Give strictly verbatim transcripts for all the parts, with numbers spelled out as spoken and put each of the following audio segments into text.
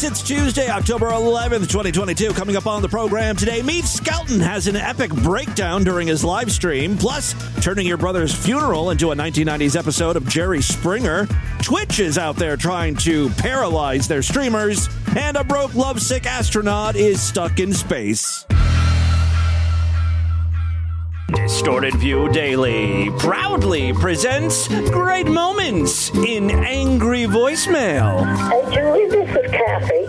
folks. It's Tuesday, October eleventh, twenty twenty-two. Coming up on the program today, Mead Skelton has an epic breakdown during his live stream, plus turning your brother's funeral into a nineteen nineties episode of Jerry Springer. Twitch is out there trying to paralyze their streamers, and a broke, lovesick astronaut is stuck in space. Distorted View Daily proudly presents Great Moments in Angry Voicemail. Hey, Julie, this is Kathy.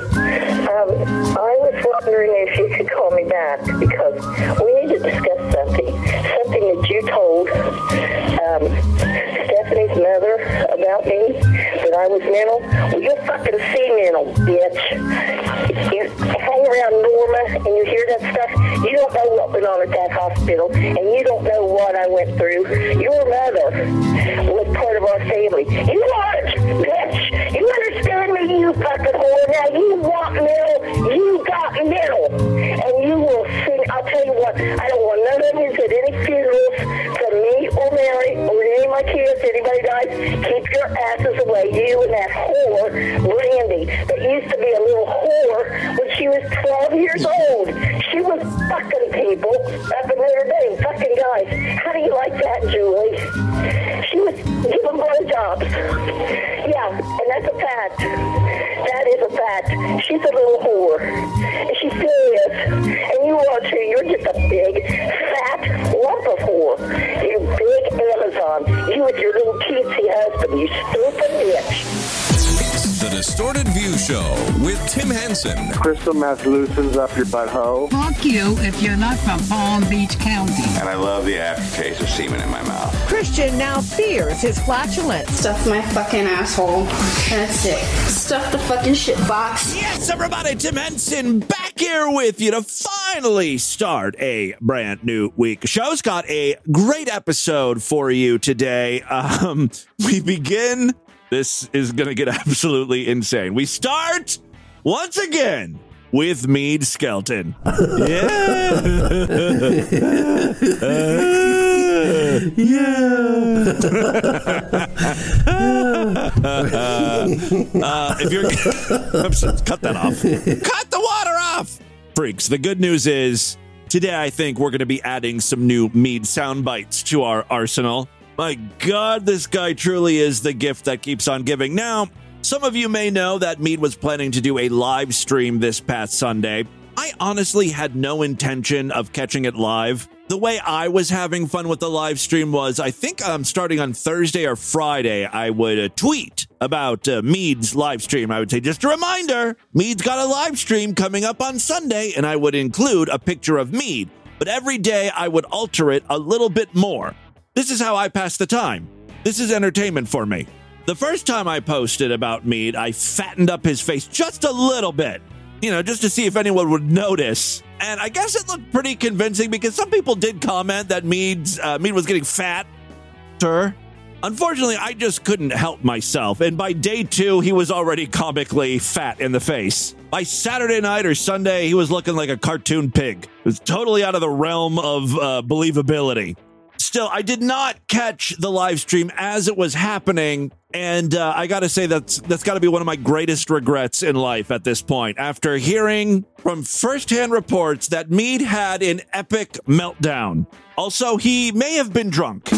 Um, I was wondering if you could call me back because we need to discuss something, something that you told um, Stephanie's mother about me, that I was mental. Well, you're fucking see mental, bitch. You hang around Norma and you hear that stuff. You don't know what went on at that hospital, and you don't know what I went through. Your mother was part of our family. You aren't, bitch. You understand me, you fucking whore. Now, you want middle, you got middle. And you will sing. I'll tell you what, I don't want none of you at any funerals from me or Mary or any of my kids. Anybody dies, keep your asses away. You and that whore, Brandy, that used to be a little whore when she was twelve years old. She was fucking people up in her day, fucking guys. How do you like that, Julie? She was giving blowjobs. Yeah, and that's a fact. That is a fact. She's a little whore. And she still is. And you are too. You're just a big, fat lump of whore. You big Amazon. You with your little cutesy husband, you stupid bitch. The Distorted View Show with Tim Henson. Crystal meth loosens up your butthole. Fuck you if you're not from Palm Beach County. And I love the aftertaste of semen in my mouth. Christian now fears his flatulence. Stuff my fucking asshole. That's it. Stuff the fucking shit box. Yes, everybody, Tim Henson back here with you to finally start a brand new week. Show's got a great episode for you today. Um, we begin... This is going to get absolutely insane. We start once again with Mead Skelton. Yeah. Yeah. uh, uh, if you're I'm sorry, cut that off. Cut the water off. Freaks, the good news is today I think we're going to be adding some new Mead sound bites to our arsenal. My God, this guy truly is the gift that keeps on giving. Now, some of you may know that Mead was planning to do a live stream this past Sunday. I honestly had no intention of catching it live. The way I was having fun with the live stream was, I think um, starting on Thursday or Friday, I would uh, tweet about uh, Mead's live stream. I would say, just a reminder, Mead's got a live stream coming up on Sunday, and I would include a picture of Mead. But every day, I would alter it a little bit more. This is how I pass the time. This is entertainment for me. The first time I posted about Mead, I fattened up his face just a little bit, you know, just to see if anyone would notice. And I guess it looked pretty convincing because some people did comment that Mead's, uh, Mead was getting fatter. Unfortunately, I just couldn't help myself. And by day two, he was already comically fat in the face. By Saturday night or Sunday, he was looking like a cartoon pig. It was totally out of the realm of uh, believability. Still, I did not catch the live stream as it was happening, and uh, I gotta say that's that's gotta be one of my greatest regrets in life at this point. After hearing from firsthand reports that Mead had an epic meltdown. Also, he may have been drunk.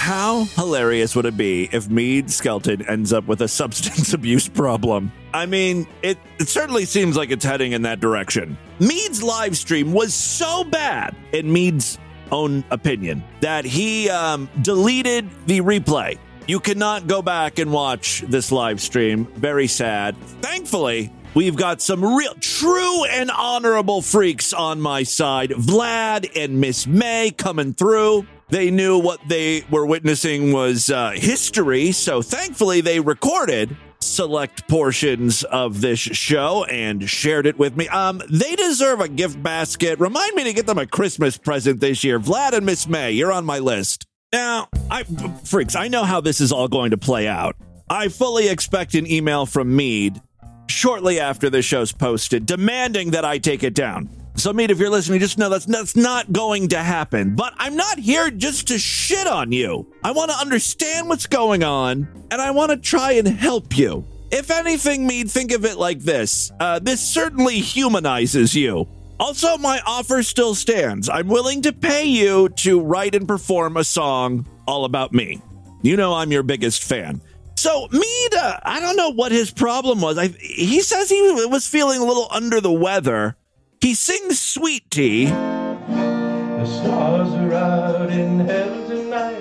How hilarious would it be if Mead Skelton ends up with a substance abuse problem? I mean, it, it certainly seems like it's heading in that direction. Mead's live stream was so bad, in Mead's own opinion, that he um, deleted the replay. You cannot go back and watch this live stream. Very sad. Thankfully, we've got some real, true and honorable freaks on my side. Vlad and Miss May coming through. They knew what they were witnessing was uh, history, so thankfully they recorded select portions of this show and shared it with me. Um, they deserve a gift basket. Remind me to get them a Christmas present this year. Vlad and Miss May, you're on my list. Now, I, freaks, I know how this is all going to play out. I fully expect an email from Mead shortly after the show's posted demanding that I take it down. So, Mead, if you're listening, just know that's, that's not going to happen. But I'm not here just to shit on you. I want to understand what's going on, and I want to try and help you. If anything, Mead, think of it like this. Uh, this certainly humanizes you. Also, my offer still stands. I'm willing to pay you to write and perform a song all about me. You know I'm your biggest fan. So, Mead, uh, I don't know what his problem was. I, he says he was feeling a little under the weather. He sings Sweet Tea. The stars are out in heaven tonight.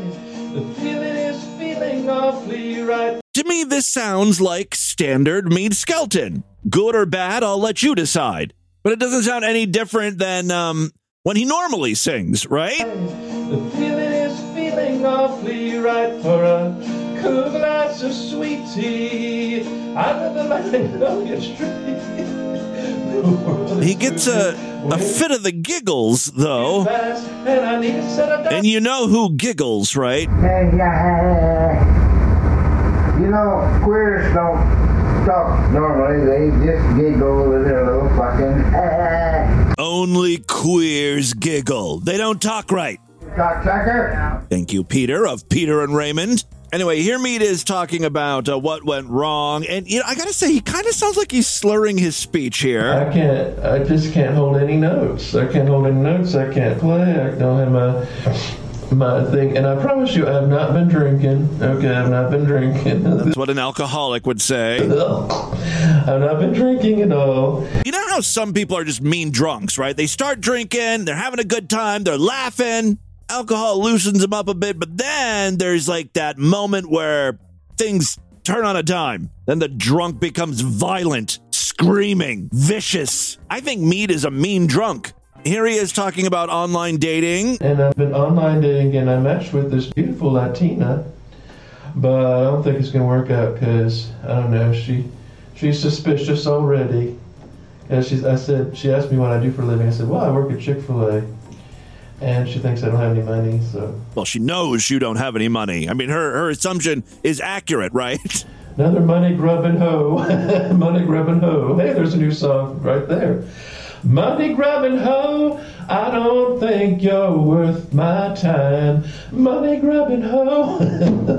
The feeling is feeling awfully right. To me, this sounds like standard Mead Skelton. Good or bad, I'll let you decide. But it doesn't sound any different than um, when he normally sings, right? The feeling is feeling awfully right for us. Cool glass of sweet tea. I never let it go. He gets a, a fit of the giggles, though. And you know who giggles, right? You know, queers don't talk normally. They just giggle with their little fucking... Only queers giggle. They don't talk right. Cocksucker. Thank you, Peter, of Peter and Raymond. Anyway, here Mead is talking about uh, what went wrong, and you know I gotta say he kind of sounds like he's slurring his speech here. I can't, I just can't hold any notes. I can't hold any notes. I can't play. I don't have my my thing. And I promise you, I have not been drinking. Okay, I've not been drinking. That's what an alcoholic would say. I've not been drinking at all. You know how some people are just mean drunks, right? They start drinking, they're having a good time, they're laughing. Alcohol loosens them up a bit, but then there's like that moment where things turn on a dime. Then the drunk becomes violent, screaming, vicious. I think Mead is a mean drunk. Here he is talking about online dating. And I've been online dating and I matched with this beautiful Latina, but I don't think it's going to work out because, I don't know, she she's suspicious already. And she's, I said, she asked me what I do for a living. I said, well, I work at Chick-fil-A. And she thinks I don't have any money, so... Well, she knows you don't have any money. I mean, her, her assumption is accurate, right? Another money grubbing hoe. Money grubbing hoe. Hey, there's a new song right there. Money grubbing hoe, I don't think you're worth my time. Money grubbing hoe.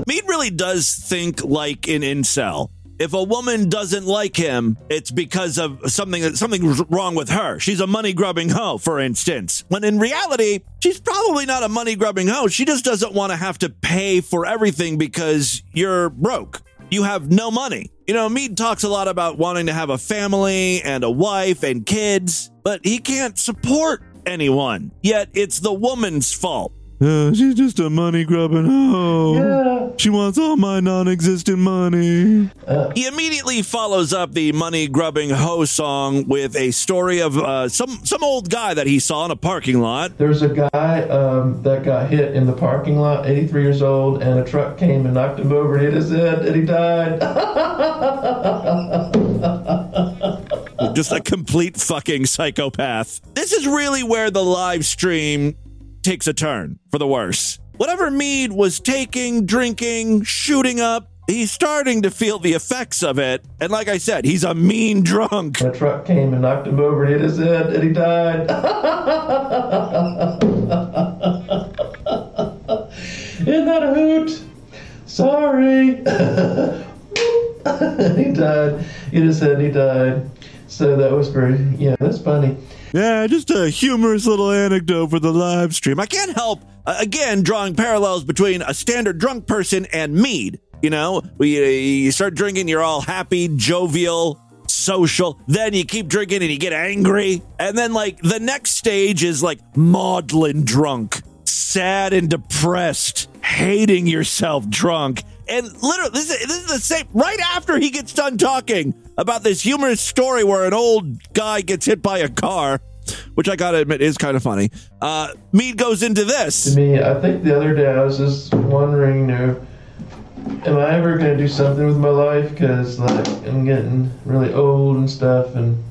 Mead really does think like an incel. If a woman doesn't like him, it's because of something something's wrong with her. She's a money-grubbing hoe, for instance. When in reality, she's probably not a money-grubbing hoe. She just doesn't want to have to pay for everything because you're broke. You have no money. You know, Mead talks a lot about wanting to have a family and a wife and kids, but he can't support anyone. Yet it's the woman's fault. Uh, she's just a money-grubbing hoe. Yeah. She wants all my non-existent money. Uh. He immediately follows up the money-grubbing hoe song with a story of uh, some, some old guy that he saw in a parking lot. There's a guy um, that got hit in the parking lot, eighty-three years old, and a truck came and knocked him over, hit his head, and he died. Just a complete fucking psychopath. This is really where the live stream takes a turn for the worse. Whatever Mead was taking, drinking, shooting up, he's starting to feel the effects of it. And like I said, he's a mean drunk. A truck came and knocked him over, hit his head, and he died. Isn't that a hoot? Sorry. He died. Hit his head, he died. So that was very, yeah, that's funny. Yeah, just a humorous little anecdote for the live stream. I can't help, uh, again, drawing parallels between a standard drunk person and Mead. You know, you, you start drinking, you're all happy, jovial, social. Then you keep drinking and you get angry. And then, like, the next stage is, like, maudlin drunk, sad and depressed, hating yourself drunk. And literally, this is, this is the same, right after he gets done talking about this humorous story where an old guy gets hit by a car, which I gotta admit is kind of funny. Uh, Mead goes into this. To me, I think the other day I was just wondering, you know, am I ever gonna do something with my life? Because like I'm getting really old and stuff, and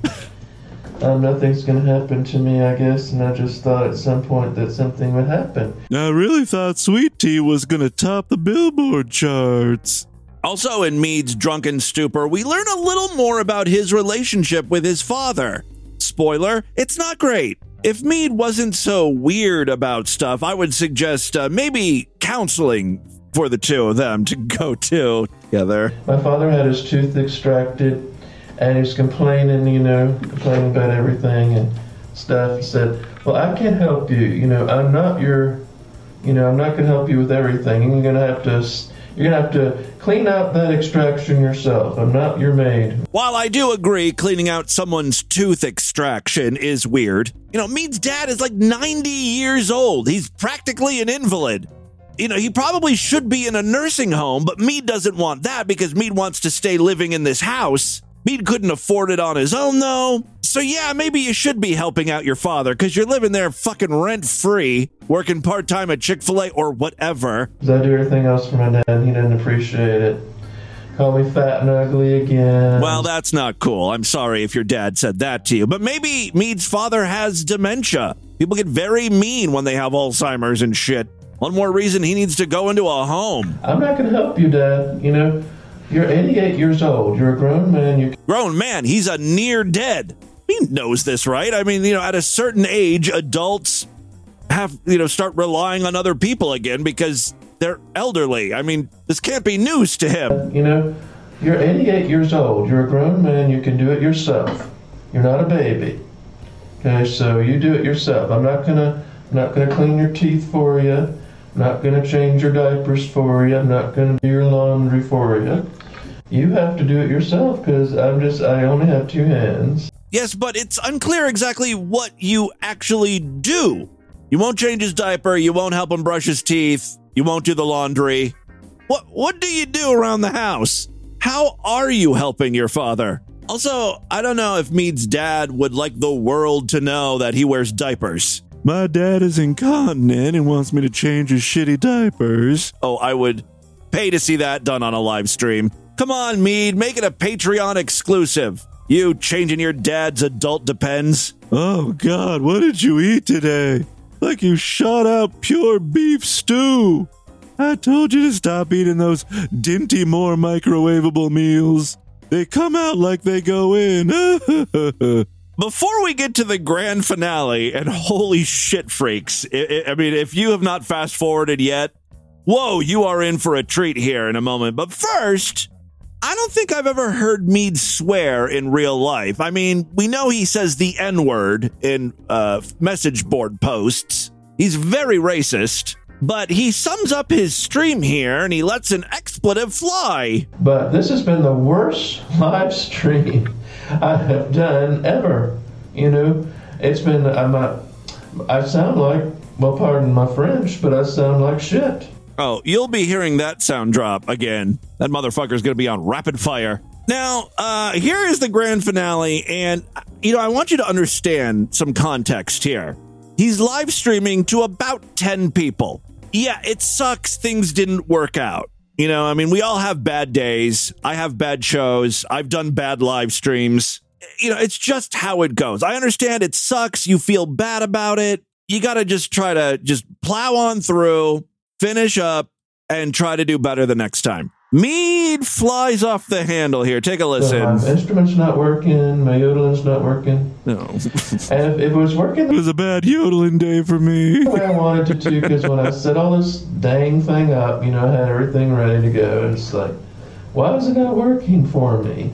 um, nothing's gonna happen to me, I guess. And I just thought at some point that something would happen. I really thought Sweet Tea was gonna top the Billboard charts. Also in Mead's drunken stupor, we learn a little more about his relationship with his father. Spoiler, it's not great. If Mead wasn't so weird about stuff, I would suggest uh, maybe counseling for the two of them to go to. Yeah, there. My father had his tooth extracted, and he was complaining, you know, complaining about everything and stuff. He said, well, I can't help you. You know, I'm not your, you know, I'm not going to help you with everything. You're going to have to, you're going to have to clean out that extraction yourself. I'm not your maid. While I do agree cleaning out someone's tooth extraction is weird, you know, Mead's dad is like ninety years old. He's practically an invalid. You know, he probably should be in a nursing home, but Mead doesn't want that because Mead wants to stay living in this house. Mead couldn't afford it on his own, though. So yeah, maybe you should be helping out your father because you're living there fucking rent-free, working part-time at Chick-fil-A or whatever. I do everything else for my dad and he didn't appreciate it. Call me fat and ugly again. Well, that's not cool. I'm sorry if your dad said that to you. But maybe Mead's father has dementia. People get very mean when they have Alzheimer's and shit. One more reason he needs to go into a home. I'm not going to help you, Dad. You know, you're eighty-eight years old. You're a grown man. You Grown man. He's a near dead. He knows this, right? I mean, you know, at a certain age, adults have, you know, start relying on other people again because they're elderly. I mean, this can't be news to him. You know, you're eighty-eight years old. You're a grown man. You can do it yourself. You're not a baby. Okay, so you do it yourself. I'm not going to I'm not going to clean your teeth for you. I'm not going to change your diapers for you. I'm not going to do your laundry for you. You have to do it yourself because I'm just, I only have two hands. Yes, but it's unclear exactly what you actually do. You won't change his diaper. You won't help him brush his teeth. You won't do the laundry. What, what do you do around the house? How are you helping your father? Also, I don't know if Mead's dad would like the world to know that he wears diapers. My dad is incontinent and wants me to change his shitty diapers. Oh, I would pay to see that done on a live stream. Come on, Mead, make it a Patreon exclusive. You changing your dad's adult depends. Oh, God, what did you eat today? Like you shot out pure beef stew. I told you to stop eating those Dinty Moore microwavable meals. They come out like they go in. Before we get to the grand finale, and holy shit, freaks, I, I mean, if you have not fast-forwarded yet, whoa, you are in for a treat here in a moment. But first, I don't think I've ever heard Mead swear in real life. I mean, we know he says the N-word in uh, message board posts. He's very racist, but he sums up his stream here, and he lets an expletive fly. But this has been the worst live stream I have done ever. You know, it's been, I'm not, I sound like, well, pardon my French, but I sound like shit. Oh, you'll be hearing that sound drop again. That motherfucker's going to be on rapid fire. Now, uh, here is the grand finale. And, you know, I want you to understand some context here. He's live streaming to about ten people. Yeah, it sucks. Things didn't work out. You know, I mean, we all have bad days. I have bad shows. I've done bad live streams. You know, it's just how it goes. I understand it sucks. You feel bad about it. You got to just try to just plow on through, finish up, and try to do better the next time. Mead flies off the handle here. Take a listen. So my instrument's not working. My yodeling's not working. No. And if, if it was working, it was a bad yodeling day for me. The way I wanted it to, because when I set all this dang thing up, you know, I had everything ready to go. It's like, why is it not working for me?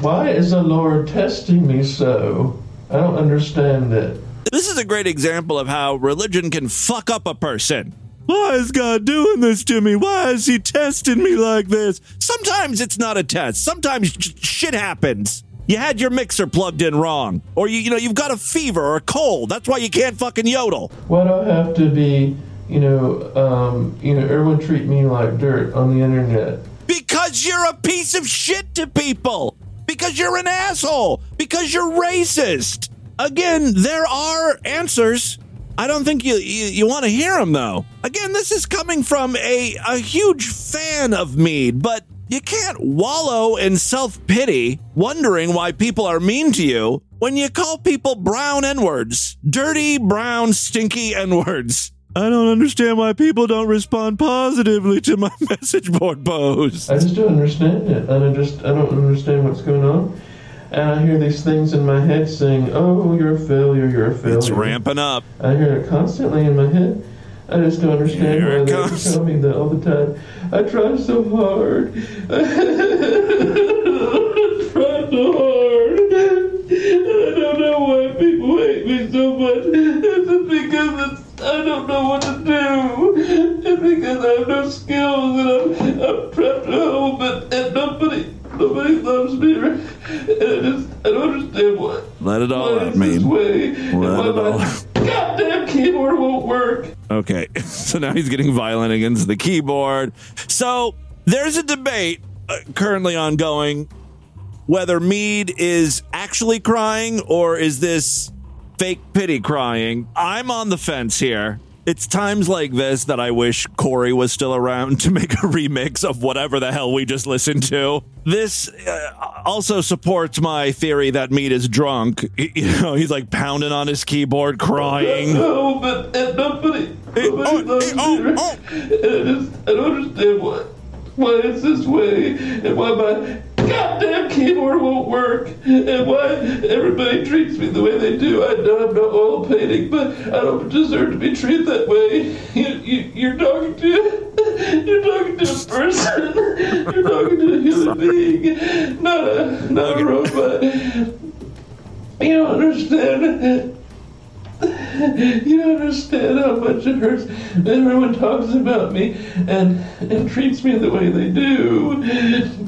Why is the Lord testing me so? I don't understand it. This is a great example of how religion can fuck up a person. Why is God doing this to me? Why is he testing me like this? Sometimes it's not a test. Sometimes shit happens. You had your mixer plugged in wrong. Or, you, you know, you've got a fever or a cold. That's why you can't fucking yodel. Why do I have to be, you know, um, you know, everyone treat me like dirt on the internet? Because you're a piece of shit to people. Because you're an asshole. Because you're racist. Again, there are answers. I don't think you you, you want to hear him, though. Again, this is coming from a, a huge fan of Mead, but you can't wallow in self-pity wondering why people are mean to you when you call people brown N-words. Dirty, brown, stinky N-words. I don't understand why people don't respond positively to my message board posts. I just don't understand it. I just I don't understand what's going on. And I hear these things in my head saying, oh, you're a failure, you're a failure. It's ramping up. I hear it constantly in my head. I just don't understand why they tell me that all the time. I try so hard. I try so hard. I don't know why people hate me so much. It's just because it's, I don't know what to do. It's because I have no skills and I'm, I'm trapped at home and, and nobody, nobody loves me. And I just, I don't understand what. Let it all out, man. Let it all out. Goddamn keyboard won't work. Okay, so now he's getting violent against the keyboard. So there's a debate uh, currently ongoing whether Mead is actually crying or is this fake pity crying. I'm on the fence here. It's times like this that I wish Corey was still around to make a remix of whatever the hell we just listened to. This uh, also supports my theory that Mead is drunk. You know, he's like pounding on his keyboard, crying. Oh, but and nobody, nobody oh, loves oh, me. Oh. I, just, I don't understand why, why it's this way and why my goddamn keyboard won't work and why everybody treats me the way they do. I know I'm not oil painting, but I don't deserve to be treated that way. You, you, you're talking to you're talking to a person. You're talking to a human being, not a not a robot. You don't understand. You don't understand how much it hurts. Everyone talks about me and, and treats me the way they do.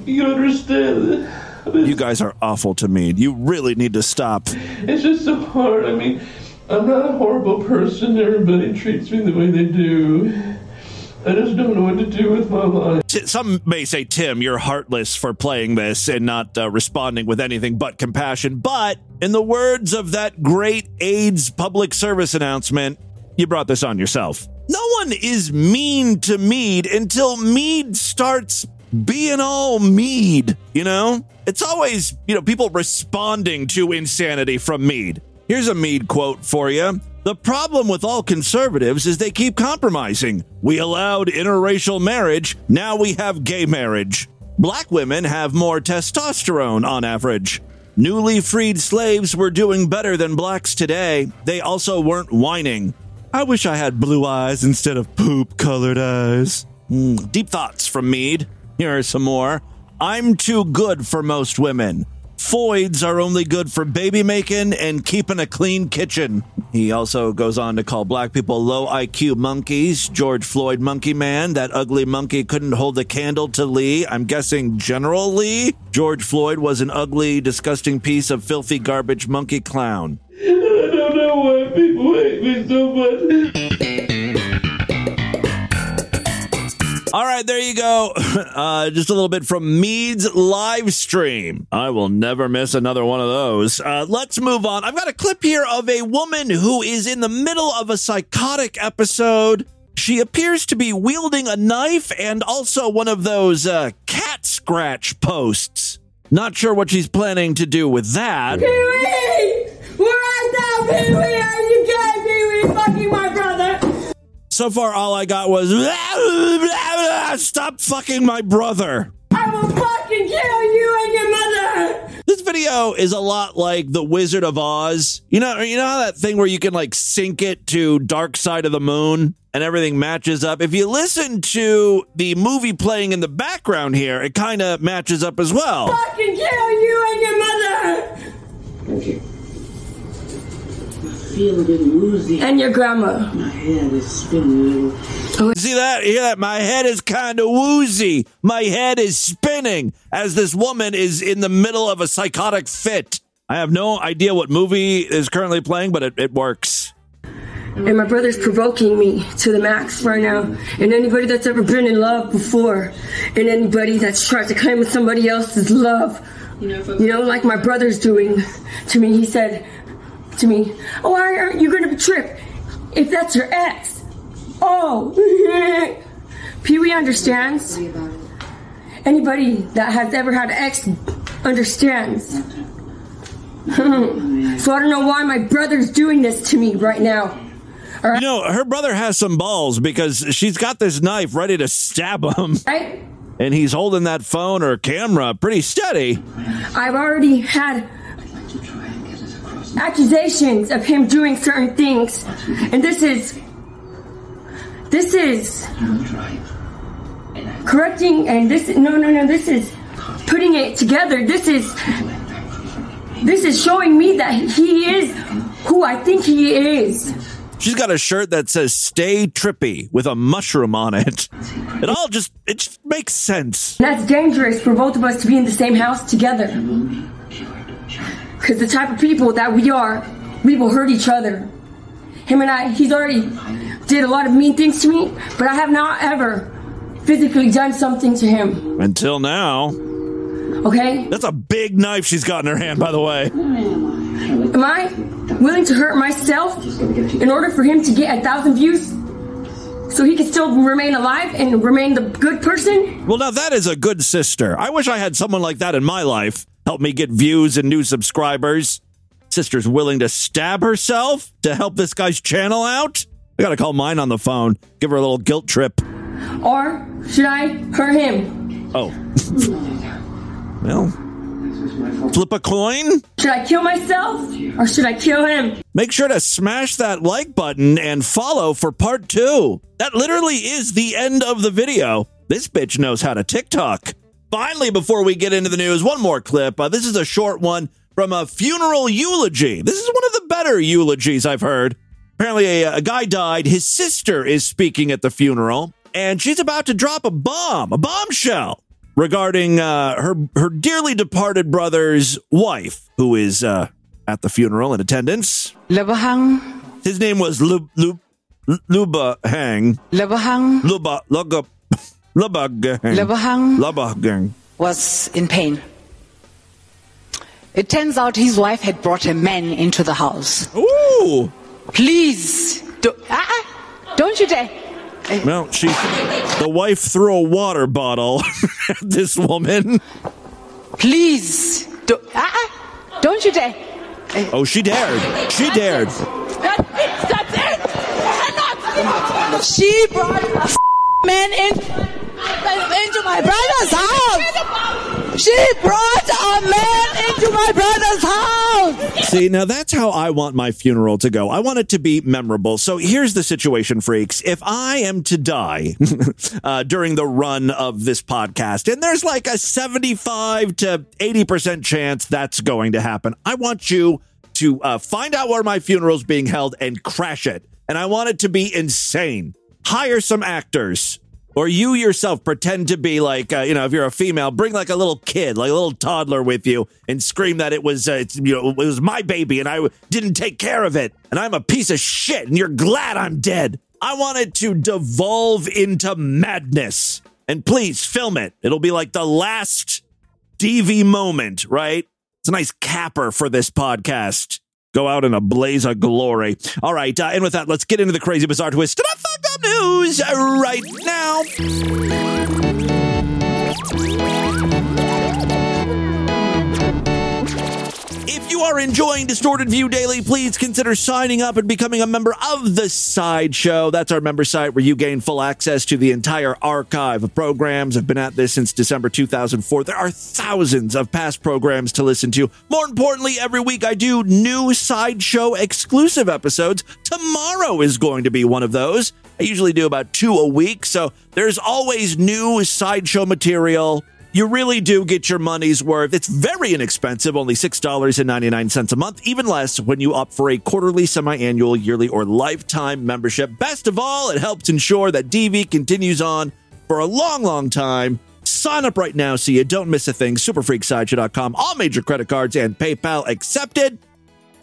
You understand? It's, you guys are awful to me. You really need to stop. It's just so hard. I mean, I'm not a horrible person. Everybody treats me the way they do. I just don't know what to do with my life. Some may say, Tim, you're heartless for playing this and not uh, responding with anything but compassion. But in the words of that great AIDS public service announcement, you brought this on yourself. No one is mean to Mead until Mead starts being all Mead, you know? It's always, you know, people responding to insanity from Mead. Here's a Mead quote for you. The problem with all conservatives is they keep compromising. We allowed interracial marriage. Now we have gay marriage. Black women have more testosterone on average. Newly freed slaves were doing better than blacks today. They also weren't whining. I wish I had blue eyes instead of poop-colored eyes. Mm, deep thoughts from Mead. Here are some more. I'm too good for most women. Foids are only good for baby making and keeping a clean kitchen. He also goes on to call black people low I Q monkeys. George Floyd monkey man. That ugly monkey couldn't hold a candle to Lee. I'm guessing General Lee. George Floyd was an ugly, disgusting piece of filthy garbage monkey clown. I don't know why people hate me so much. All right, there you go. Uh, just a little bit from Mead's live stream. I will never miss another one of those. Uh, let's move on. I've got a clip here of a woman who is in the middle of a psychotic episode. She appears to be wielding a knife and also one of those uh, cat scratch posts. Not sure what she's planning to do with that. Pee-wee! Where are you, Pee-wee? Are you gay, Pee-wee? Fucking my brother! So far, all I got was... Stop fucking my brother. I will fucking kill you and your mother. This video is a lot like The Wizard of Oz. You know, you know how that thing where you can like sync it to Dark Side of the Moon and everything matches up? If you listen to the movie playing in the background here, it kind of matches up as well. Fucking kill you and your mother. Thank you. Feeling woozy. And your grandma. My head is spinning. Oh. See that? Hear that? My head is kind of woozy. My head is spinning as this woman is in the middle of a psychotic fit. I have no idea what movie is currently playing, but it, it works. And my brother's provoking me to the max right now. And anybody that's ever been in love before, and anybody that's tried to claim somebody else's love, you know, like my brother's doing to me. He said to me, oh, why aren't you gonna trip if that's your ex? Oh, Pee-wee understands. Anybody that has ever had an ex understands. So I don't know why my brother's doing this to me right now. All right? You know, her brother has some balls because she's got this knife ready to stab him. Right? And he's holding that phone or camera pretty steady. I've already had accusations of him doing certain things, and this is This is correcting, and this no no no this is putting it together. This is this is showing me that he is who I think he is. She's got a shirt that says "Stay Trippy" with a mushroom on it. It all just it just makes sense. That's dangerous for both of us to be in the same house together. Because the type of people that we are, we will hurt each other. Him and I, he's already did a lot of mean things to me, but I have not ever physically done something to him. Until now. Okay? That's a big knife she's got in her hand, by the way. Am I willing to hurt myself in order for him to get a thousand views? So he can still remain alive and remain the good person? Well, now that is a good sister. I wish I had someone like that in my life. Help me get views and new subscribers. Sister's willing to stab herself to help this guy's channel out? I gotta call mine on the phone. Give her a little guilt trip. Or should I hurt him? Oh. Well, flip a coin? Should I kill myself or should I kill him? Make sure to smash that like button and follow for part two. That literally is the end of the video. This bitch knows how to TikTok. Finally, before we get into the news, one more clip. Uh, this is a short one from a funeral eulogy. This is one of the better eulogies I've heard. Apparently, a, a guy died. His sister is speaking at the funeral, and she's about to drop a bomb, a bombshell, regarding uh, her, her dearly departed brother's wife, who is uh, at the funeral in attendance. Lubahang. His name was Lub, Lub, Lubahang. Lubahang. Lubah, Lubah. Lubahang was in pain. It turns out his wife had brought a man into the house. Ooh! Please, do, uh-uh, don't you dare. Well, she, the wife threw a water bottle at this woman. Please, do, uh-uh, don't you dare. Oh, she dared. She dared. That's it. That's it. Enough. She brought a man in. Into my brother's house. She brought a man into my brother's house. See, now that's how I want my funeral to go. I want it to be memorable. So here's the situation, freaks. If I am to die uh, during the run of this podcast, and there's like a seventy-five to eighty percent chance that's going to happen, I want you to uh, find out where my funeral's being held and crash it. And I want it to be insane. Hire some actors. Or you yourself pretend to be like, uh, you know, if you're a female, bring like a little kid, like a little toddler with you and scream that it was, uh, it's, you know, it was my baby and I w- didn't take care of it. And I'm a piece of shit and you're glad I'm dead. I want it to devolve into madness. And please film it. It'll be like the last D V moment, right? It's a nice capper for this podcast. Go out in a blaze of glory. All right. Uh, and with that, let's get into the crazy, bizarre twist. Ta-da! News right now. If you are enjoying Distorted View Daily, please consider signing up and becoming a member of the Sideshow. That's our member site where you gain full access to the entire archive of programs. I've been at this since December two thousand four. There are thousands of past programs to listen to. More importantly, every week I do new Sideshow exclusive episodes. Tomorrow is going to be one of those. I usually do about two a week, so there's always new Sideshow material. You really do get your money's worth. It's very inexpensive, only six dollars and ninety-nine cents a month, even less when you opt for a quarterly, semi-annual, yearly, or lifetime membership. Best of all, it helps ensure that D V continues on for a long, long time. Sign up right now so you don't miss a thing. Super Freak Sideshow dot com. All major credit cards and PayPal accepted.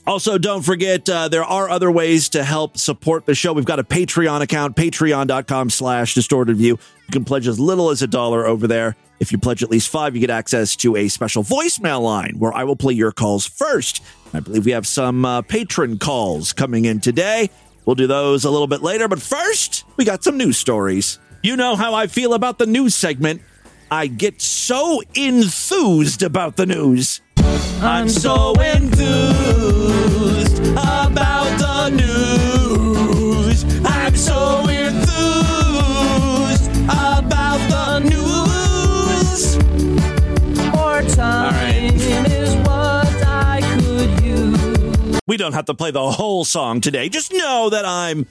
Also, don't forget, uh, there are other ways to help support the show. We've got a Patreon account, patreon.com slash distortedview. You can pledge as little as a dollar over there. If you pledge at least five, you get access to a special voicemail line where I will play your calls first. I believe we have some uh, patron calls coming in today. We'll do those a little bit later. But first, we got some news stories. You know how I feel about the news segment. I get so enthused about the news. I'm so enthused about the news. I'm so enthused about the news. More time is what I could use. We don't have to play the whole song today. Just know that I'm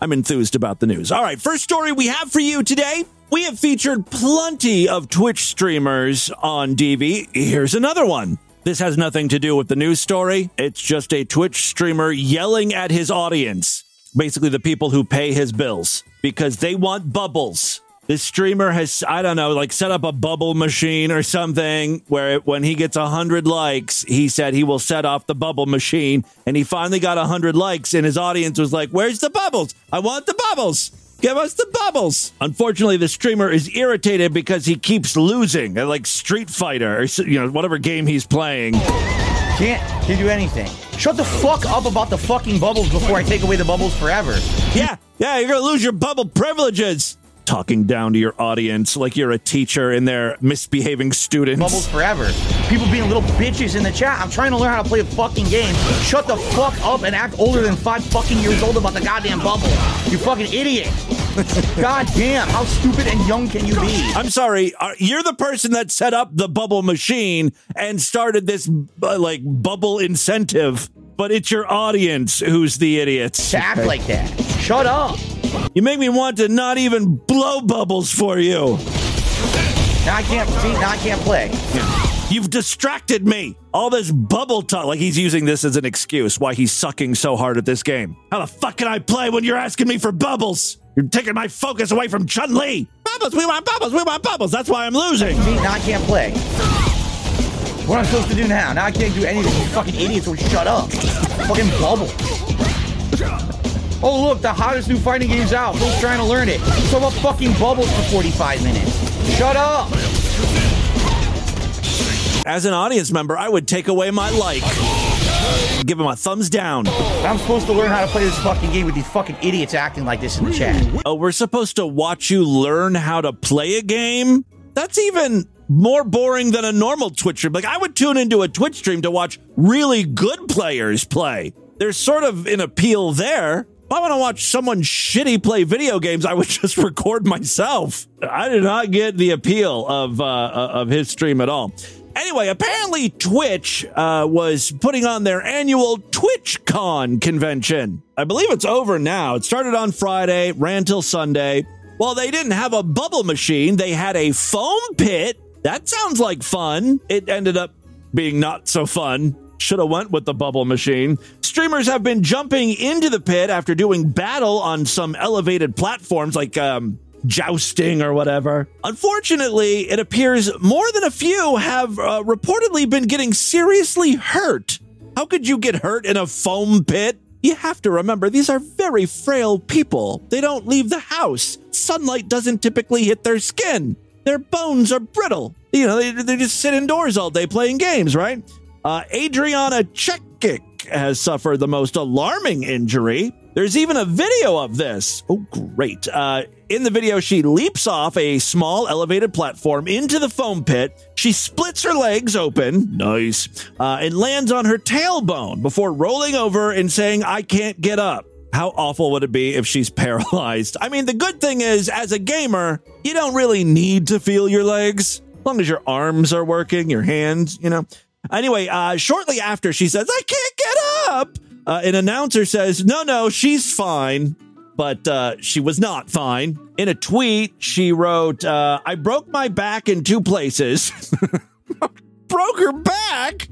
I'm enthused about the news. All right, first story we have for you today. We have featured plenty of Twitch streamers on D V. Here's another one. This has nothing to do with the news story. It's just a Twitch streamer yelling at his audience. Basically, the people who pay his bills because they want bubbles. This streamer has, I don't know, like set up a bubble machine or something where it, when he gets one hundred likes, he said he will set off the bubble machine. And he finally got one hundred likes and his audience was like, where's the bubbles? I want the bubbles. Give us the bubbles. Unfortunately, the streamer is irritated because he keeps losing at like Street Fighter or, you know, whatever game he's playing. Can't can do anything. Shut the fuck up about the fucking bubbles before I take away the bubbles forever. Yeah, yeah, you're going to lose your bubble privileges. Talking down to your audience like you're a teacher and they're misbehaving students. Bubbles forever. People being little bitches in the chat. I'm trying to learn how to play a fucking game. Shut the fuck up and act older than five fucking years old about the goddamn bubble. You fucking idiot. Goddamn, how stupid and young can you be? I'm sorry. You're the person that set up the bubble machine and started this uh, like bubble incentive, but it's your audience who's the idiots. To act like that. Shut up. You make me want to not even blow bubbles for you. Now I can't see, now I can't play. You've distracted me. All this bubble talk. Like he's using this as an excuse why he's sucking so hard at this game. How the fuck can I play when you're asking me for bubbles? You're taking my focus away from Chun-Li. Bubbles, we want bubbles, we want bubbles. That's why I'm losing. See, now I can't play. What am I supposed to do now? Now I can't do anything. You fucking idiots will shut up. Fucking bubble. Oh, look, the hottest new fighting game's out. Who's trying to learn it? So what fucking bubbles for forty-five minutes? Shut up! As an audience member, I would take away my like. Give him a thumbs down. I'm supposed to learn how to play this fucking game with these fucking idiots acting like this in the chat. Oh, we're supposed to watch you learn how to play a game? That's even more boring than a normal Twitch stream. Like, I would tune into a Twitch stream to watch really good players play. There's sort of an appeal there. If I want to watch someone shitty play video games, I would just record myself. I did not get the appeal of uh, of his stream at all. Anyway, apparently Twitch uh, was putting on their annual TwitchCon convention. I believe it's over now. It started on Friday, ran till Sunday. While they didn't have a bubble machine, they had a foam pit. That sounds like fun. It ended up being not so fun. Should have went with the bubble machine. Streamers have been jumping into the pit after doing battle on some elevated platforms like um, jousting or whatever. Unfortunately, it appears more than a few have uh, reportedly been getting seriously hurt. How could you get hurt in a foam pit? You have to remember, these are very frail people. They don't leave the house. Sunlight doesn't typically hit their skin. Their bones are brittle. You know, they, they just sit indoors all day playing games, right? Uh, Adrianna Chechik has suffered the most alarming injury. There's even a video of this. Oh, great. Uh, in the video, she leaps off a small elevated platform into the foam pit. She splits her legs open. Nice. Uh, and lands on her tailbone before rolling over and saying, I can't get up. How awful would it be if she's paralyzed? I mean, the good thing is, as a gamer, you don't really need to feel your legs. As long as your arms are working, your hands, you know. Anyway, uh, shortly after she says, I can't get up, uh, an announcer says, no, no, she's fine. But uh, she was not fine. In a tweet, she wrote, uh, I broke my back in two places. Broke her back?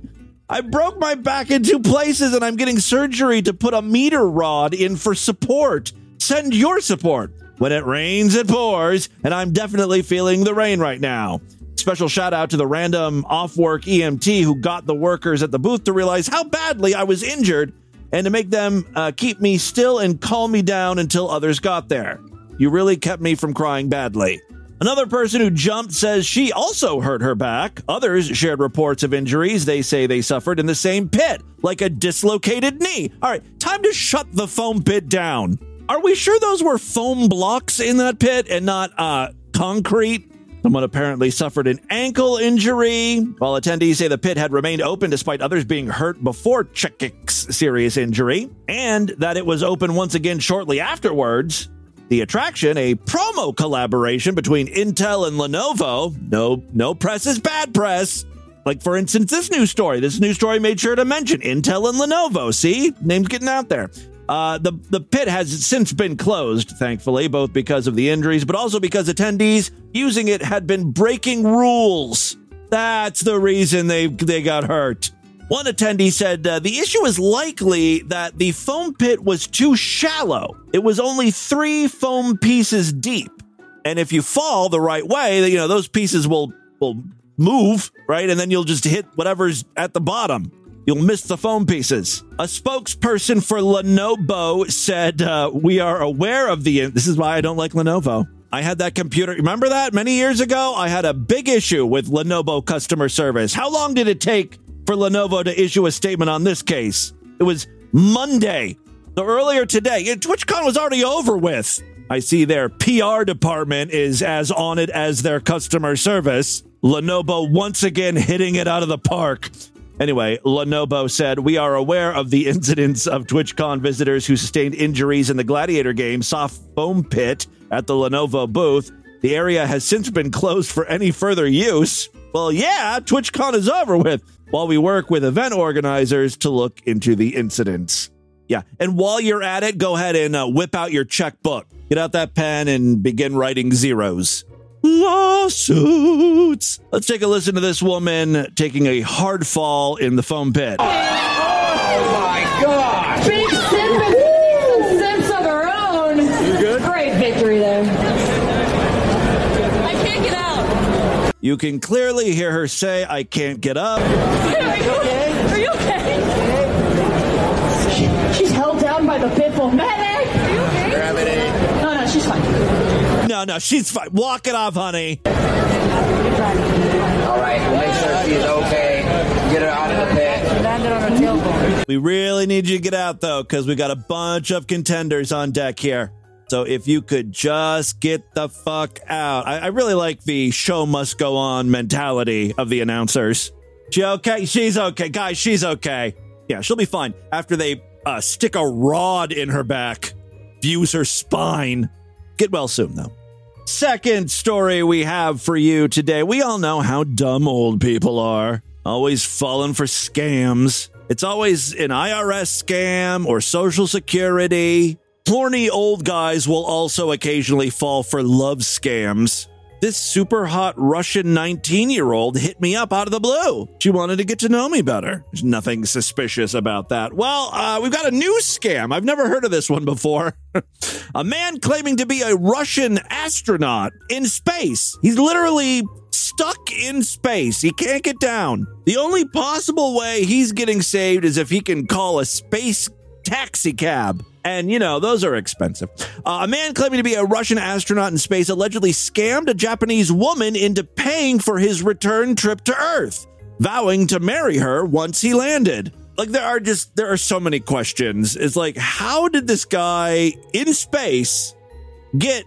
I broke my back in two places and I'm getting surgery to put a meter rod in for support. Send your support. When it rains, it pours. And I'm definitely feeling the rain right now. Special shout out to the random off-work E M T who got the workers at the booth to realize how badly I was injured and to make them uh, keep me still and calm me down until others got there. You really kept me from crying badly. Another person who jumped says she also hurt her back. Others shared reports of injuries they say they suffered in the same pit, like a dislocated knee. All right, time to shut the foam pit down. Are we sure those were foam blocks in that pit and not uh, concrete? Someone apparently suffered an ankle injury, while attendees say the pit had remained open despite others being hurt before Chechik's serious injury, and that it was open once again shortly afterwards. The attraction, a promo collaboration between Intel and Lenovo. No, no press is bad press. Like, for instance, this news story. This news story made sure to mention Intel and Lenovo. See? Name's getting out there. Uh, the, the pit has since been closed, thankfully, both because of the injuries, but also because attendees using it had been breaking rules. That's the reason they they got hurt. One attendee said, uh, the issue is likely that the foam pit was too shallow. It was only three foam pieces deep. And if you fall the right way, you know, those pieces will, will move, right? And then you'll just hit whatever's at the bottom. You'll miss the foam pieces. A spokesperson for Lenovo said, uh, we are aware of the... In- this is why I don't like Lenovo. I had that computer. Remember that? Many years ago, I had a big issue with Lenovo customer service. How long did it take for Lenovo to issue a statement on this case? It was Monday. So earlier today, TwitchCon was already over with. I see their P R department is as on it as their customer service. Lenovo once again hitting it out of the park. Anyway, Lenovo said, we are aware of the incidents of TwitchCon visitors who sustained injuries in the Gladiator game soft foam pit at the Lenovo booth. The area has since been closed for any further use. Well, yeah, TwitchCon is over with. While we work with event organizers to look into the incidents. Yeah. And while you're at it, go ahead and uh, whip out your checkbook. Get out that pen and begin writing zeros. Lawsuits. Let's take a listen to this woman taking a hard fall in the foam pit. Oh, my God. Big simps, simps of her own. You good? Great victory there. I can't get out. You can clearly hear her say, I can't get up. Are you okay? Are you okay? She, she's held down by the pitbull. Medic! Are you okay? Gravity. No, no, she's fine. No, no, she's fine. Walk it off, honey. All right, we'll make sure she's okay. Get her out of the pit. Landed on her tailbone. We really need you to get out, though, because we got a bunch of contenders on deck here. So if you could just get the fuck out. I, I really like the show must go on mentality of the announcers. She okay? She's okay. Guys, she's okay. Yeah, she'll be fine. After they uh, stick a rod in her back, fuse her spine. Get well soon, though. Second story we have for you today. We all know how dumb old people are. Always falling for scams. It's always an I R S scam or Social Security. Horny old guys will also occasionally fall for love scams. This super hot Russian nineteen-year-old hit me up out of the blue. She wanted to get to know me better. There's nothing suspicious about that. Well, uh, we've got a new scam. I've never heard of this one before. A man claiming to be a Russian astronaut in space. He's literally stuck in space. He can't get down. The only possible way he's getting saved is if he can call a space taxi cab. And, you know, those are expensive. Uh, a man claiming to be a Russian astronaut in space allegedly scammed a Japanese woman into paying for his return trip to Earth, vowing to marry her once he landed. Like, there are just there are so many questions. It's like, how did this guy in space get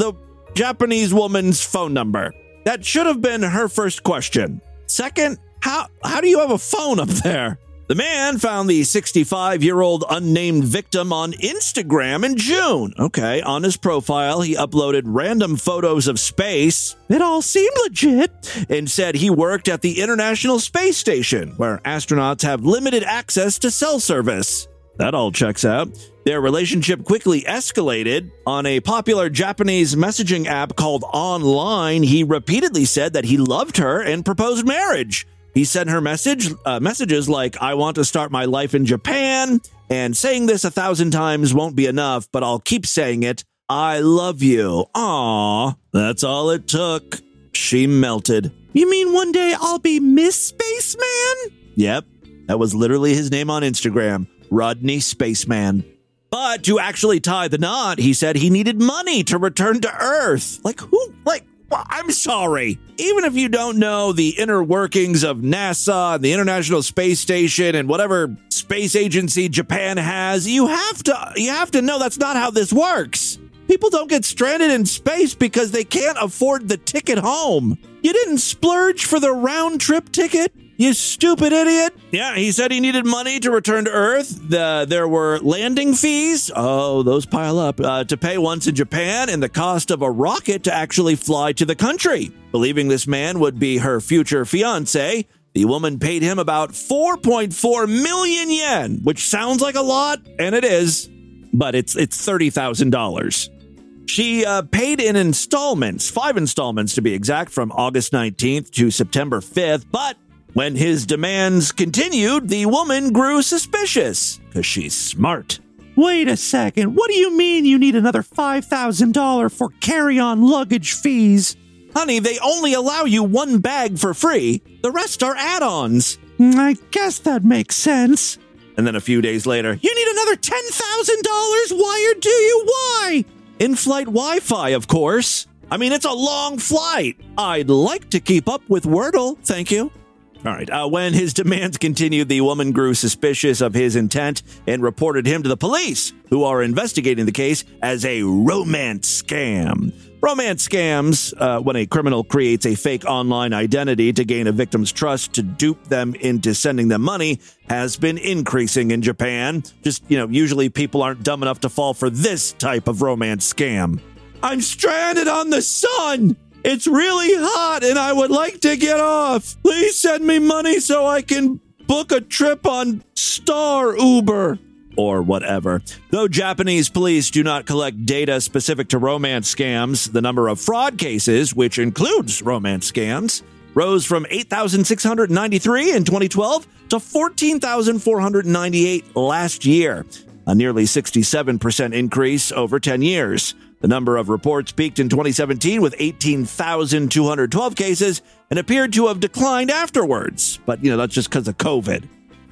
the Japanese woman's phone number? That should have been her first question. Second, how how do you have a phone up there? The man found the sixty-five-year-old unnamed victim on Instagram in June. Okay, on his profile, he uploaded random photos of space. It all seemed legit. And said he worked at the International Space Station, where astronauts have limited access to cell service. That all checks out. Their relationship quickly escalated. On a popular Japanese messaging app called Online, he repeatedly said that he loved her and proposed marriage. He sent her message uh, messages like, I want to start my life in Japan, and saying this a thousand times won't be enough, but I'll keep saying it. I love you. Aw, that's all it took. She melted. You mean one day I'll be Miss Spaceman? Yep, that was literally his name on Instagram, Rodney Spaceman. But to actually tie the knot, he said he needed money to return to Earth. Like, who? Like, well, I'm sorry. Even if you don't know the inner workings of NASA and the International Space Station and whatever space agency Japan has, you have to you have to know that's not how this works. People don't get stranded in space because they can't afford the ticket home. You didn't splurge for the round trip ticket, you stupid idiot. Yeah, he said he needed money to return to Earth. The, there were landing fees. Oh, those pile up. Uh, to pay once in Japan and the cost of a rocket to actually fly to the country. Believing this man would be her future fiance, The woman paid him about four point four million yen, which sounds like a lot, and it is, but it's it's thirty thousand dollars. She uh, paid in installments, five installments to be exact, from August nineteenth to September fifth. But when his demands continued, the woman grew suspicious because she's smart. Wait a second. What do you mean you need another five thousand dollars for carry-on luggage fees? Honey, they only allow you one bag for free. The rest are add-ons. I guess that makes sense. And then a few days later, you need another ten thousand dollars wired to you. Why? In-flight Wi-Fi, of course. I mean, it's a long flight. I'd like to keep up with Wordle, thank you. All right. Uh, when his demands continued, the woman grew suspicious of his intent and reported him to the police, who are investigating the case as a romance scam. Romance scams, uh, when a criminal creates a fake online identity to gain a victim's trust to dupe them into sending them money, has been increasing in Japan. Just, you know, usually people aren't dumb enough to fall for this type of romance scam. I'm stranded on the sun. It's really hot and I would like to get off. Please send me money so I can book a trip on Star Uber. Or whatever. Though Japanese police do not collect data specific to romance scams, the number of fraud cases, which includes romance scams, rose from eight thousand six hundred ninety-three in twenty twelve to fourteen thousand four hundred ninety-eight last year, a nearly sixty-seven percent increase over ten years. The number of reports peaked in twenty seventeen with eighteen thousand two hundred twelve cases and appeared to have declined afterwards. But, you know, that's just because of COVID.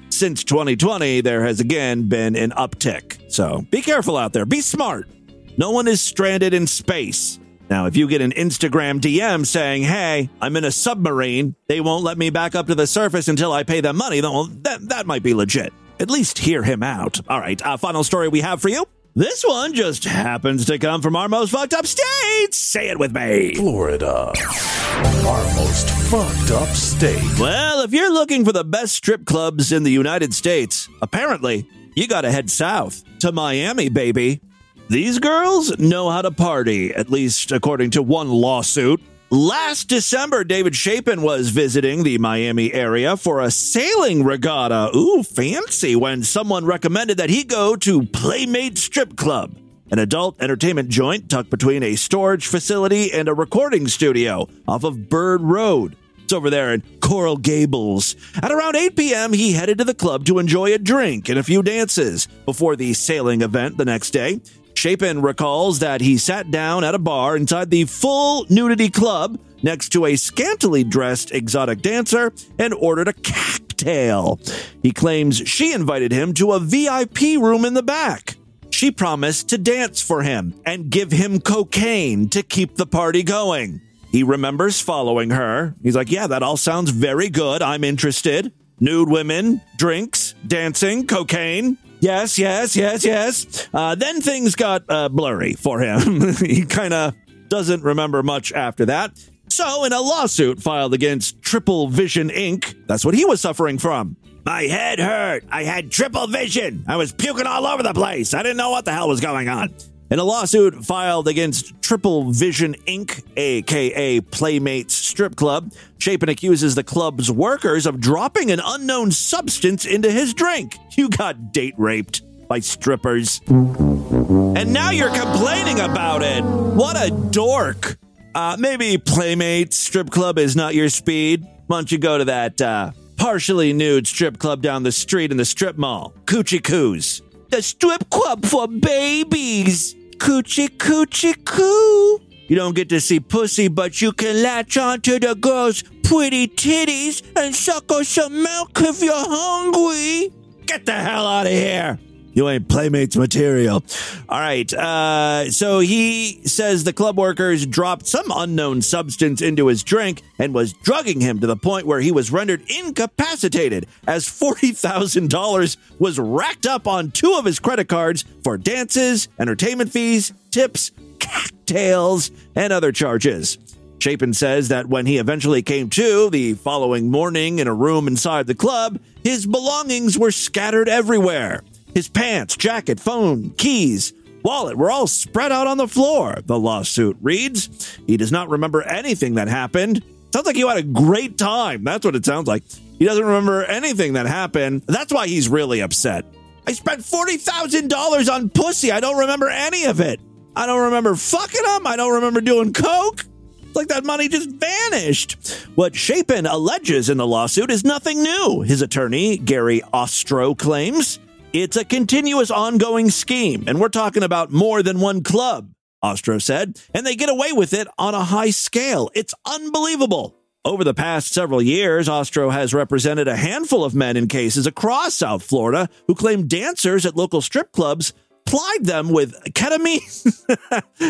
Since twenty twenty, there has again been an uptick. So be careful out there. Be smart. No one is stranded in space. Now, if you get an Instagram D M saying, hey, I'm in a submarine, they won't let me back up to the surface until I pay them money. Well, that, that might be legit. At least hear him out. All right. Uh, final story we have for you. This one just happens to come from our most fucked up state. Say it with me. Florida. Our most fucked up state. Well, if you're looking for the best strip clubs in the United States, apparently you gotta head south to Miami, baby. These girls know how to party, at least according to one lawsuit. Last December, David Chapin was visiting the Miami area for a sailing regatta. Ooh, fancy, when someone recommended that he go to Playmates Strip Club, an adult entertainment joint tucked between a storage facility and a recording studio off of Bird Road. It's over there in Coral Gables. At around eight p.m., he headed to the club to enjoy a drink and a few dances before the sailing event the next day. Chapin recalls that he sat down at a bar inside the full nudity club next to a scantily dressed exotic dancer and ordered a cocktail. He claims she invited him to a V I P room in the back. She promised to dance for him and give him cocaine to keep the party going. He remembers following her. He's like, yeah, that all sounds very good. I'm interested. Nude women, drinks, dancing, cocaine. Yes, yes, yes, yes. Uh, then things got uh, blurry for him. He kind of doesn't remember much after that. So in a lawsuit filed against Triple Vision Incorporated, that's what he was suffering from. My head hurt. I had triple vision. I was puking all over the place. I didn't know what the hell was going on. In a lawsuit filed against Triple Vision Incorporated, a k a. Playmates Strip Club, Chapin accuses the club's workers of dropping an unknown substance into his drink. You got date raped by strippers. And now you're complaining about it. What a dork. Uh, maybe Playmates Strip Club is not your speed. Why don't you go to that uh, partially nude strip club down the street in the strip mall, Coochie Coos. The strip club for babies. Coochie, coochie, coo. You don't get to see pussy, but you can latch on to the girl's pretty titties and suck on some milk if you're hungry. Get the hell out of here. You ain't Playmates material. All right. Uh, so he says the club workers dropped some unknown substance into his drink and was drugging him to the point where he was rendered incapacitated, as forty thousand dollars was racked up on two of his credit cards for dances, entertainment fees, tips, cocktails, and other charges. Chapin says that when he eventually came to the following morning in a room inside the club, his belongings were scattered everywhere. His pants, jacket, phone, keys, wallet were all spread out on the floor, the lawsuit reads. He does not remember anything that happened. Sounds like you had a great time. That's what it sounds like. He doesn't remember anything that happened. That's why he's really upset. I spent forty thousand dollars on pussy. I don't remember any of it. I don't remember fucking him. I don't remember doing coke. It's like that money just vanished. What Chapin alleges in the lawsuit is nothing new. His attorney, Gary Ostro, claims it's a continuous ongoing scheme. And we're talking about more than one club, Ostro said. And they get away with it on a high scale. It's unbelievable. Over the past several years, Ostro has represented a handful of men in cases across South Florida who claim dancers at local strip clubs plied them with ketamine,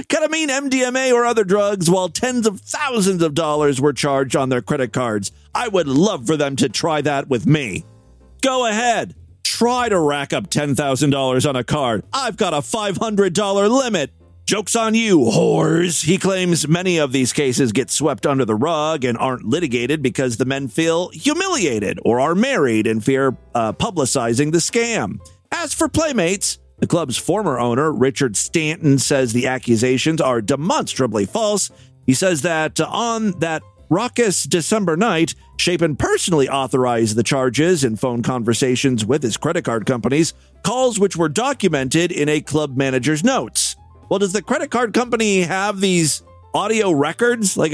ketamine, M D M A, or other drugs, while tens of thousands of dollars were charged on their credit cards. I would love for them to try that with me. Go ahead. Try to rack up ten thousand dollars on a card. I've got a five hundred dollars limit. Joke's on you, whores. He claims many of these cases get swept under the rug and aren't litigated because the men feel humiliated or are married and fear uh, publicizing the scam. As for Playmates, the club's former owner, Richard Stanton, says the accusations are demonstrably false. He says that on that raucous December night, Chapin personally authorized the charges in phone conversations with his credit card companies, calls which were documented in a club manager's notes. Well, does the credit card company have these audio records like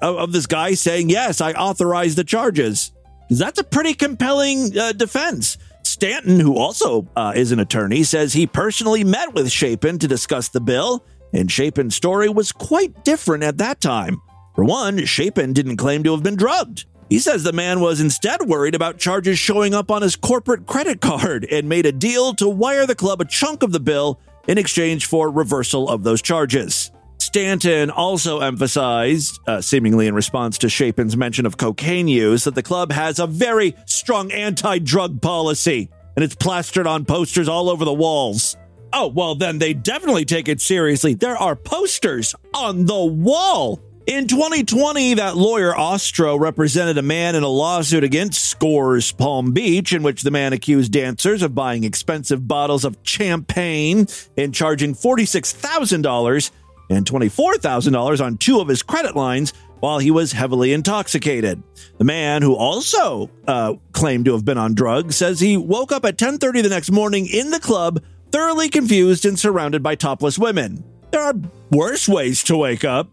of this guy saying, yes, I authorized the charges? Because that's a pretty compelling uh, defense. Stanton, who also uh, is an attorney, says he personally met with Chapin to discuss the bill. And Chapin's story was quite different at that time. For one, Chapin didn't claim to have been drugged. He says the man was instead worried about charges showing up on his corporate credit card and made a deal to wire the club a chunk of the bill in exchange for reversal of those charges. Stanton also emphasized, uh, seemingly in response to Chapin's mention of cocaine use, that the club has a very strong anti-drug policy, and it's plastered on posters all over the walls. Oh, well, then they definitely take it seriously. There are posters on the wall. In twenty twenty, that lawyer Ostro represented a man in a lawsuit against Scores Palm Beach, in which the man accused dancers of buying expensive bottles of champagne and charging forty-six thousand dollars and twenty-four thousand dollars on two of his credit lines while he was heavily intoxicated. The man, who also uh, claimed to have been on drugs, says he woke up at ten thirty the next morning in the club, thoroughly confused and surrounded by topless women. There are worse ways to wake up.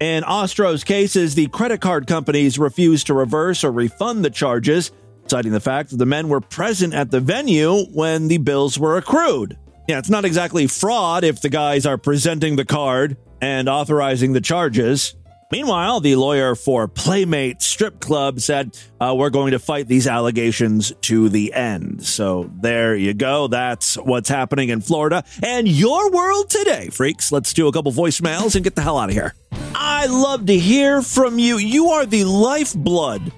In Ostro's cases, the credit card companies refused to reverse or refund the charges, citing the fact that the men were present at the venue when the bills were accrued. Yeah, it's not exactly fraud if the guys are presenting the card and authorizing the charges. Meanwhile, the lawyer for Playmates Strip Club said, uh, we're going to fight these allegations to the end. So there you go. That's what's happening in Florida and your world today, freaks. Let's do a couple voicemails and get the hell out of here. I love to hear from you. You are the lifeblood.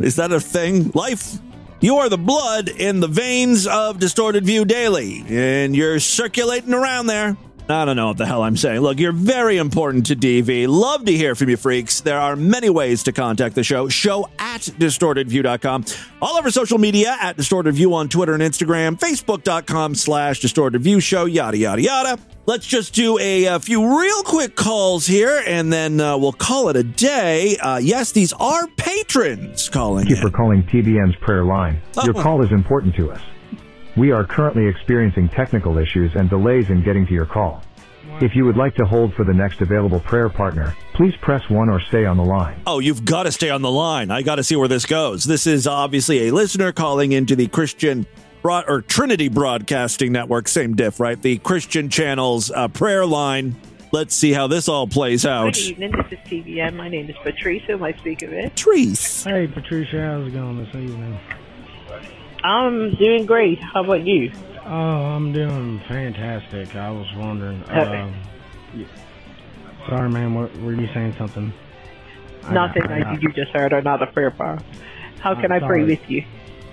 Is that a thing? Life. You are the blood in the veins of Distorted View Daily, and you're circulating around there. I don't know what the hell I'm saying. Look, you're very important to D V. Love to hear from you, freaks. There are many ways to contact the show. Show at distorted view dot com. All over social media, at distorted view on Twitter and Instagram. Facebook.com slash distortedview show. Yada, yada, yada. Let's just do a, a few real quick calls here, and then uh, we'll call it a day. Uh, yes, these are patrons calling. Thank you for calling T B N's prayer line. Oh. Your call is important to us. We are currently experiencing technical issues and delays in getting to your call. If you would like to hold for the next available prayer partner, please press one or stay on the line. Oh, you've got to stay on the line. I got to see where this goes. This is obviously a listener calling into the Christian Broad- or Trinity Broadcasting Network. Same diff, right? The Christian Channel's uh, prayer line. Let's see how this all plays out. Good evening. This is T V N. My name is Patricia. Am I speaking with? Patrice. Hey, Patricia. How's it going this evening? I'm doing great. How about you? Oh, I'm doing fantastic. I was wondering. Okay. Uh, yeah. Sorry, man. What, were you saying something? Nothing I, I, like I, you just heard. Or not a prayer bar. How can I, I pray with you?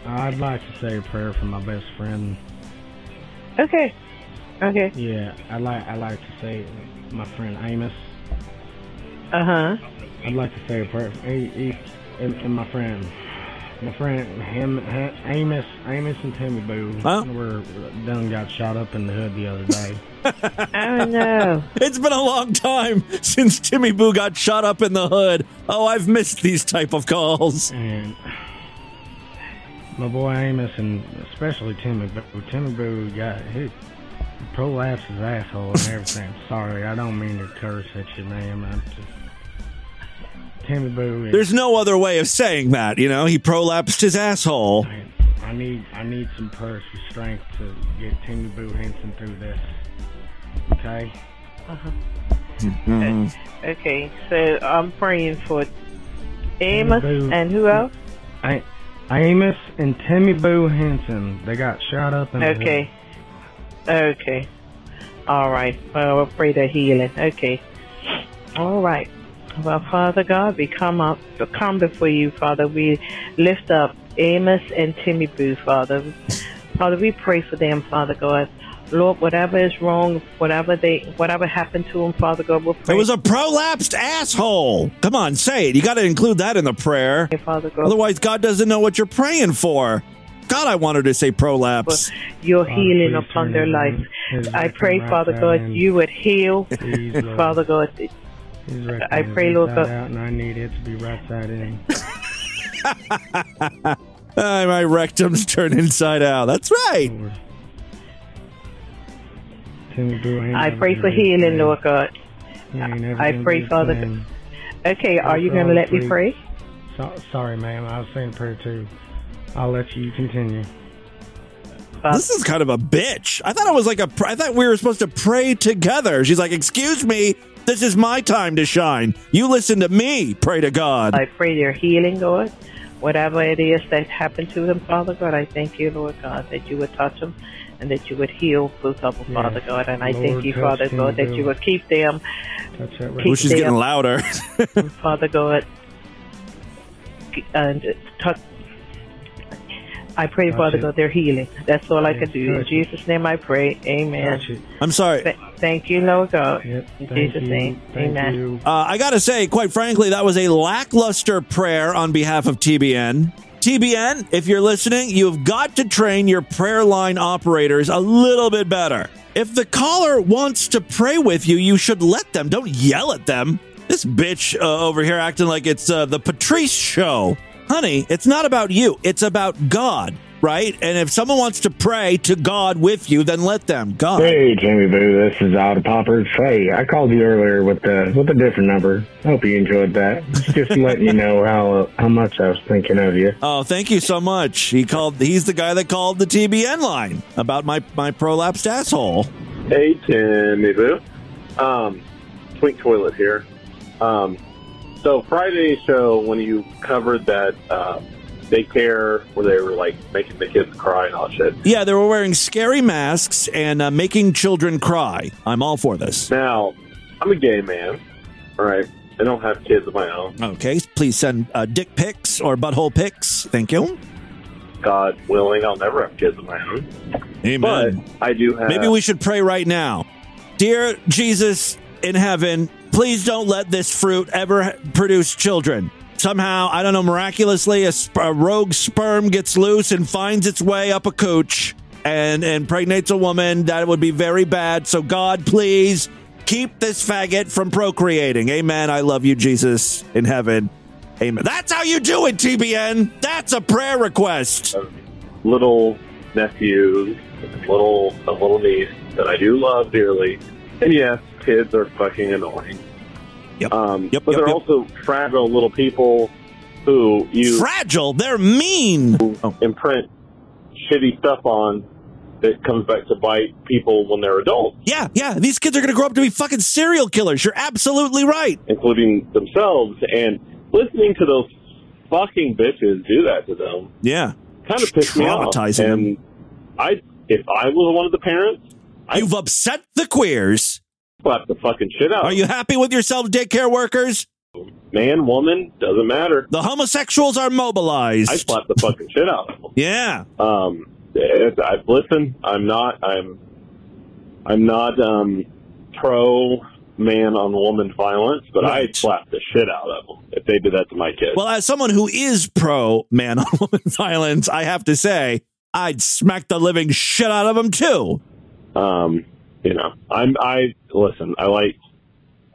I'd like to say a prayer for my best friend. Okay. Okay. Yeah, I like I like to say my friend Amos. Uh huh. I'd like to say a prayer for he, he, and, and my friend. My friend him, him, Amos, Amos and Timmy Boo huh? were done got shot up in the hood the other day. Oh no! It's been a long time since Timmy Boo got shot up in the hood. Oh, I've missed these type of calls. And my boy Amos and especially Timmy Boo. Timmy Boo got hit. Prolapsed his asshole and everything. Sorry, I don't mean to curse at your name. I'm just... Timmy Boo. Is... There's no other way of saying that, you know? He prolapsed his asshole. Man, I need I need some personal strength to get Timmy Boo Henson through this. Okay? Uh-huh. Mm-hmm. Okay, so I'm praying for Amos and who else? I, Amos and Timmy Boo Henson. They got shot up in okay. the head. Okay. Alright. Well, we'll pray their healing. Okay. Alright. Well, Father God, we come up come before you, Father. We lift up Amos and Timmy Boo, Father. Father, we pray for them, Father God. Lord, whatever is wrong, whatever they, whatever happened to him, Father God, we'll pray. It was a prolapsed asshole. Come on, say it. You got to include that in the prayer. Hey, Father God. Otherwise, God doesn't know what you're praying for. God, I wanted to say prolapse. Your Father, healing upon their life. I pray, right Father God, in. You would heal. Please, Father God, right I pray, Lord God. Out and I need it to be right side in. uh, my rectum's turned inside out. That's right. Lord. I pray for healing, Lord God. I pray, Father. Him. Okay, are you going to let me pray? So, sorry, ma'am. I was saying prayer, too. I'll let you continue. Father. This is kind of a bitch. I thought it was like a... I thought we were supposed to pray together. She's like, excuse me. This is my time to shine. You listen to me. Pray to God. I pray your healing, Lord. Whatever it is that happened to them, Father God, I thank you, Lord God, that you would touch them. And that you would heal both of them, Father God. And I Lord, thank you, Father God, that you would keep them. Touch that right. Keep Which is them. Getting louder. Father God, and touch. I pray, touch Father it. God, they're healing. That's all yes, I can do. In Jesus' name I pray. Amen. I'm sorry. Th- thank you, Lord God. Yep, In Jesus' you. name. Thank Amen. Uh, I got to say, quite frankly, that was a lackluster prayer on behalf of T B N. T B N, if you're listening, you've got to train your prayer line operators a little bit better. If the caller wants to pray with you, you should let them. Don't yell at them. This bitch uh, over here acting like it's uh, the Patrice show. Honey, it's not about you. It's about God, right? And if someone wants to pray to God with you, then let them. God. Hey, Timmy Boo, this is Odd Poppers. Hey, I called you earlier with the with a different number. I hope you enjoyed that. Just letting you know how how much I was thinking of you. Oh, thank you so much. He called. He's the guy that called the T B N line about my, my prolapsed asshole. Hey, Timmy Boo. Um, Twink Toilet here. Um, so Friday's show, when you covered that um, daycare where they were, like, making the kids cry and all shit. Yeah, they were wearing scary masks and uh, making children cry. I'm all for this. Now, I'm a gay man, all right? I don't have kids of my own. Okay, please send uh, dick pics or butthole pics. Thank you. God willing, I'll never have kids of my own. Amen. But I do have... Maybe we should pray right now. Dear Jesus in heaven, please don't let this fruit ever produce children. Somehow, I don't know, miraculously, a, sp- a rogue sperm gets loose and finds its way up a cooch and, and impregnates a woman. That would be very bad. So, God, please... keep this faggot from procreating. Amen. I love you, Jesus, in heaven. Amen. That's how you do it, T B N. That's a prayer request. A little nephew, a little, a little niece that I do love dearly. And yes, kids are fucking annoying. Yep. Um, yep but yep, they're yep. also fragile little people who you... Fragile? They're mean. Oh. Imprint shitty stuff on. It comes back to bite people when they're adults. Yeah, yeah. These kids are going to grow up to be fucking serial killers. You're absolutely right. Including themselves. And listening to those fucking bitches do that to them. Yeah. Kind of pissed me off. Traumatizing them. And I, if I was one of the parents... You've I'd upset the queers. Slap the fucking shit out. Are you happy with yourself, daycare workers? Man, woman, doesn't matter. The homosexuals are mobilized. I slap the fucking shit out of them. Yeah. Um... I've listened. I'm not. I'm. I'm not um, pro man on woman violence, but right. I'd slap the shit out of them if they did that to my kids. Well, as someone who is pro man on woman violence, I have to say I'd smack the living shit out of them too. Um, you know, I'm. I listen. I like.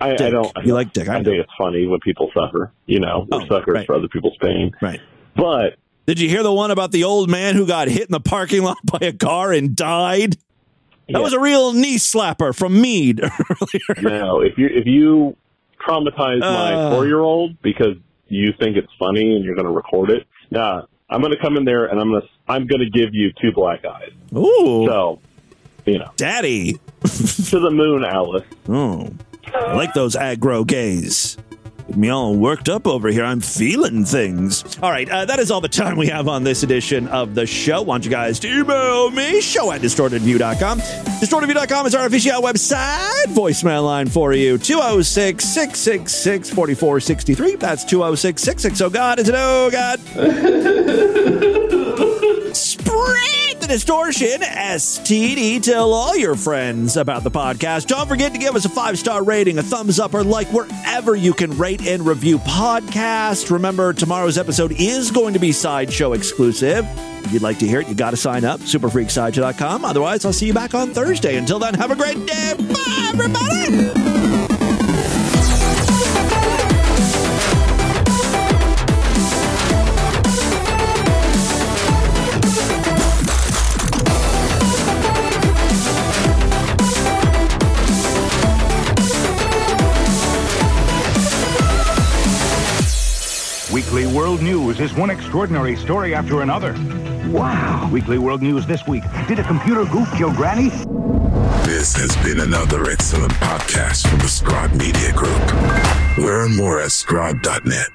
I, I don't. You I, like dick? I, I think do. It's funny when people suffer. You know, we're oh, suckers right. for other people's pain. Right. But Did you hear the one about the old man who got hit in the parking lot by a car and died? That yeah. was a real knee slapper from Mead earlier. No, if you if you traumatize uh, my four-year-old because you think it's funny and you're going to record it, nah, I'm going to come in there and I'm going to I'm going to give you two black eyes. Ooh, so you know, Daddy, to the moon, Alice. Oh, I like those aggro gays. Get me all worked up over here. I'm feeling things. All right, uh, that is all the time we have on this edition of the show. Why don't you guys email me, show at distorted view dot com. distorted view dot com is our official website. Voicemail line for you, two oh six, six six six, four four six three. That's two oh six, six six oh, God. Is it oh, God? Spread the distortion, S T D. Tell all your friends about the podcast. Don't forget to give us a five-star rating, a thumbs up, or like wherever you can rate and review podcasts. Remember, tomorrow's episode is going to be Sideshow exclusive. If you'd like to hear it, you got to sign up, super freak sideshow dot com. Otherwise, I'll see you back on Thursday. Until then, have a great day. Bye, everybody. Weekly World News is one extraordinary story after another. Wow. Weekly World News this week. Did a computer goof kill Granny? This has been another excellent podcast from the Scribe Media Group. Learn more at scribe dot net.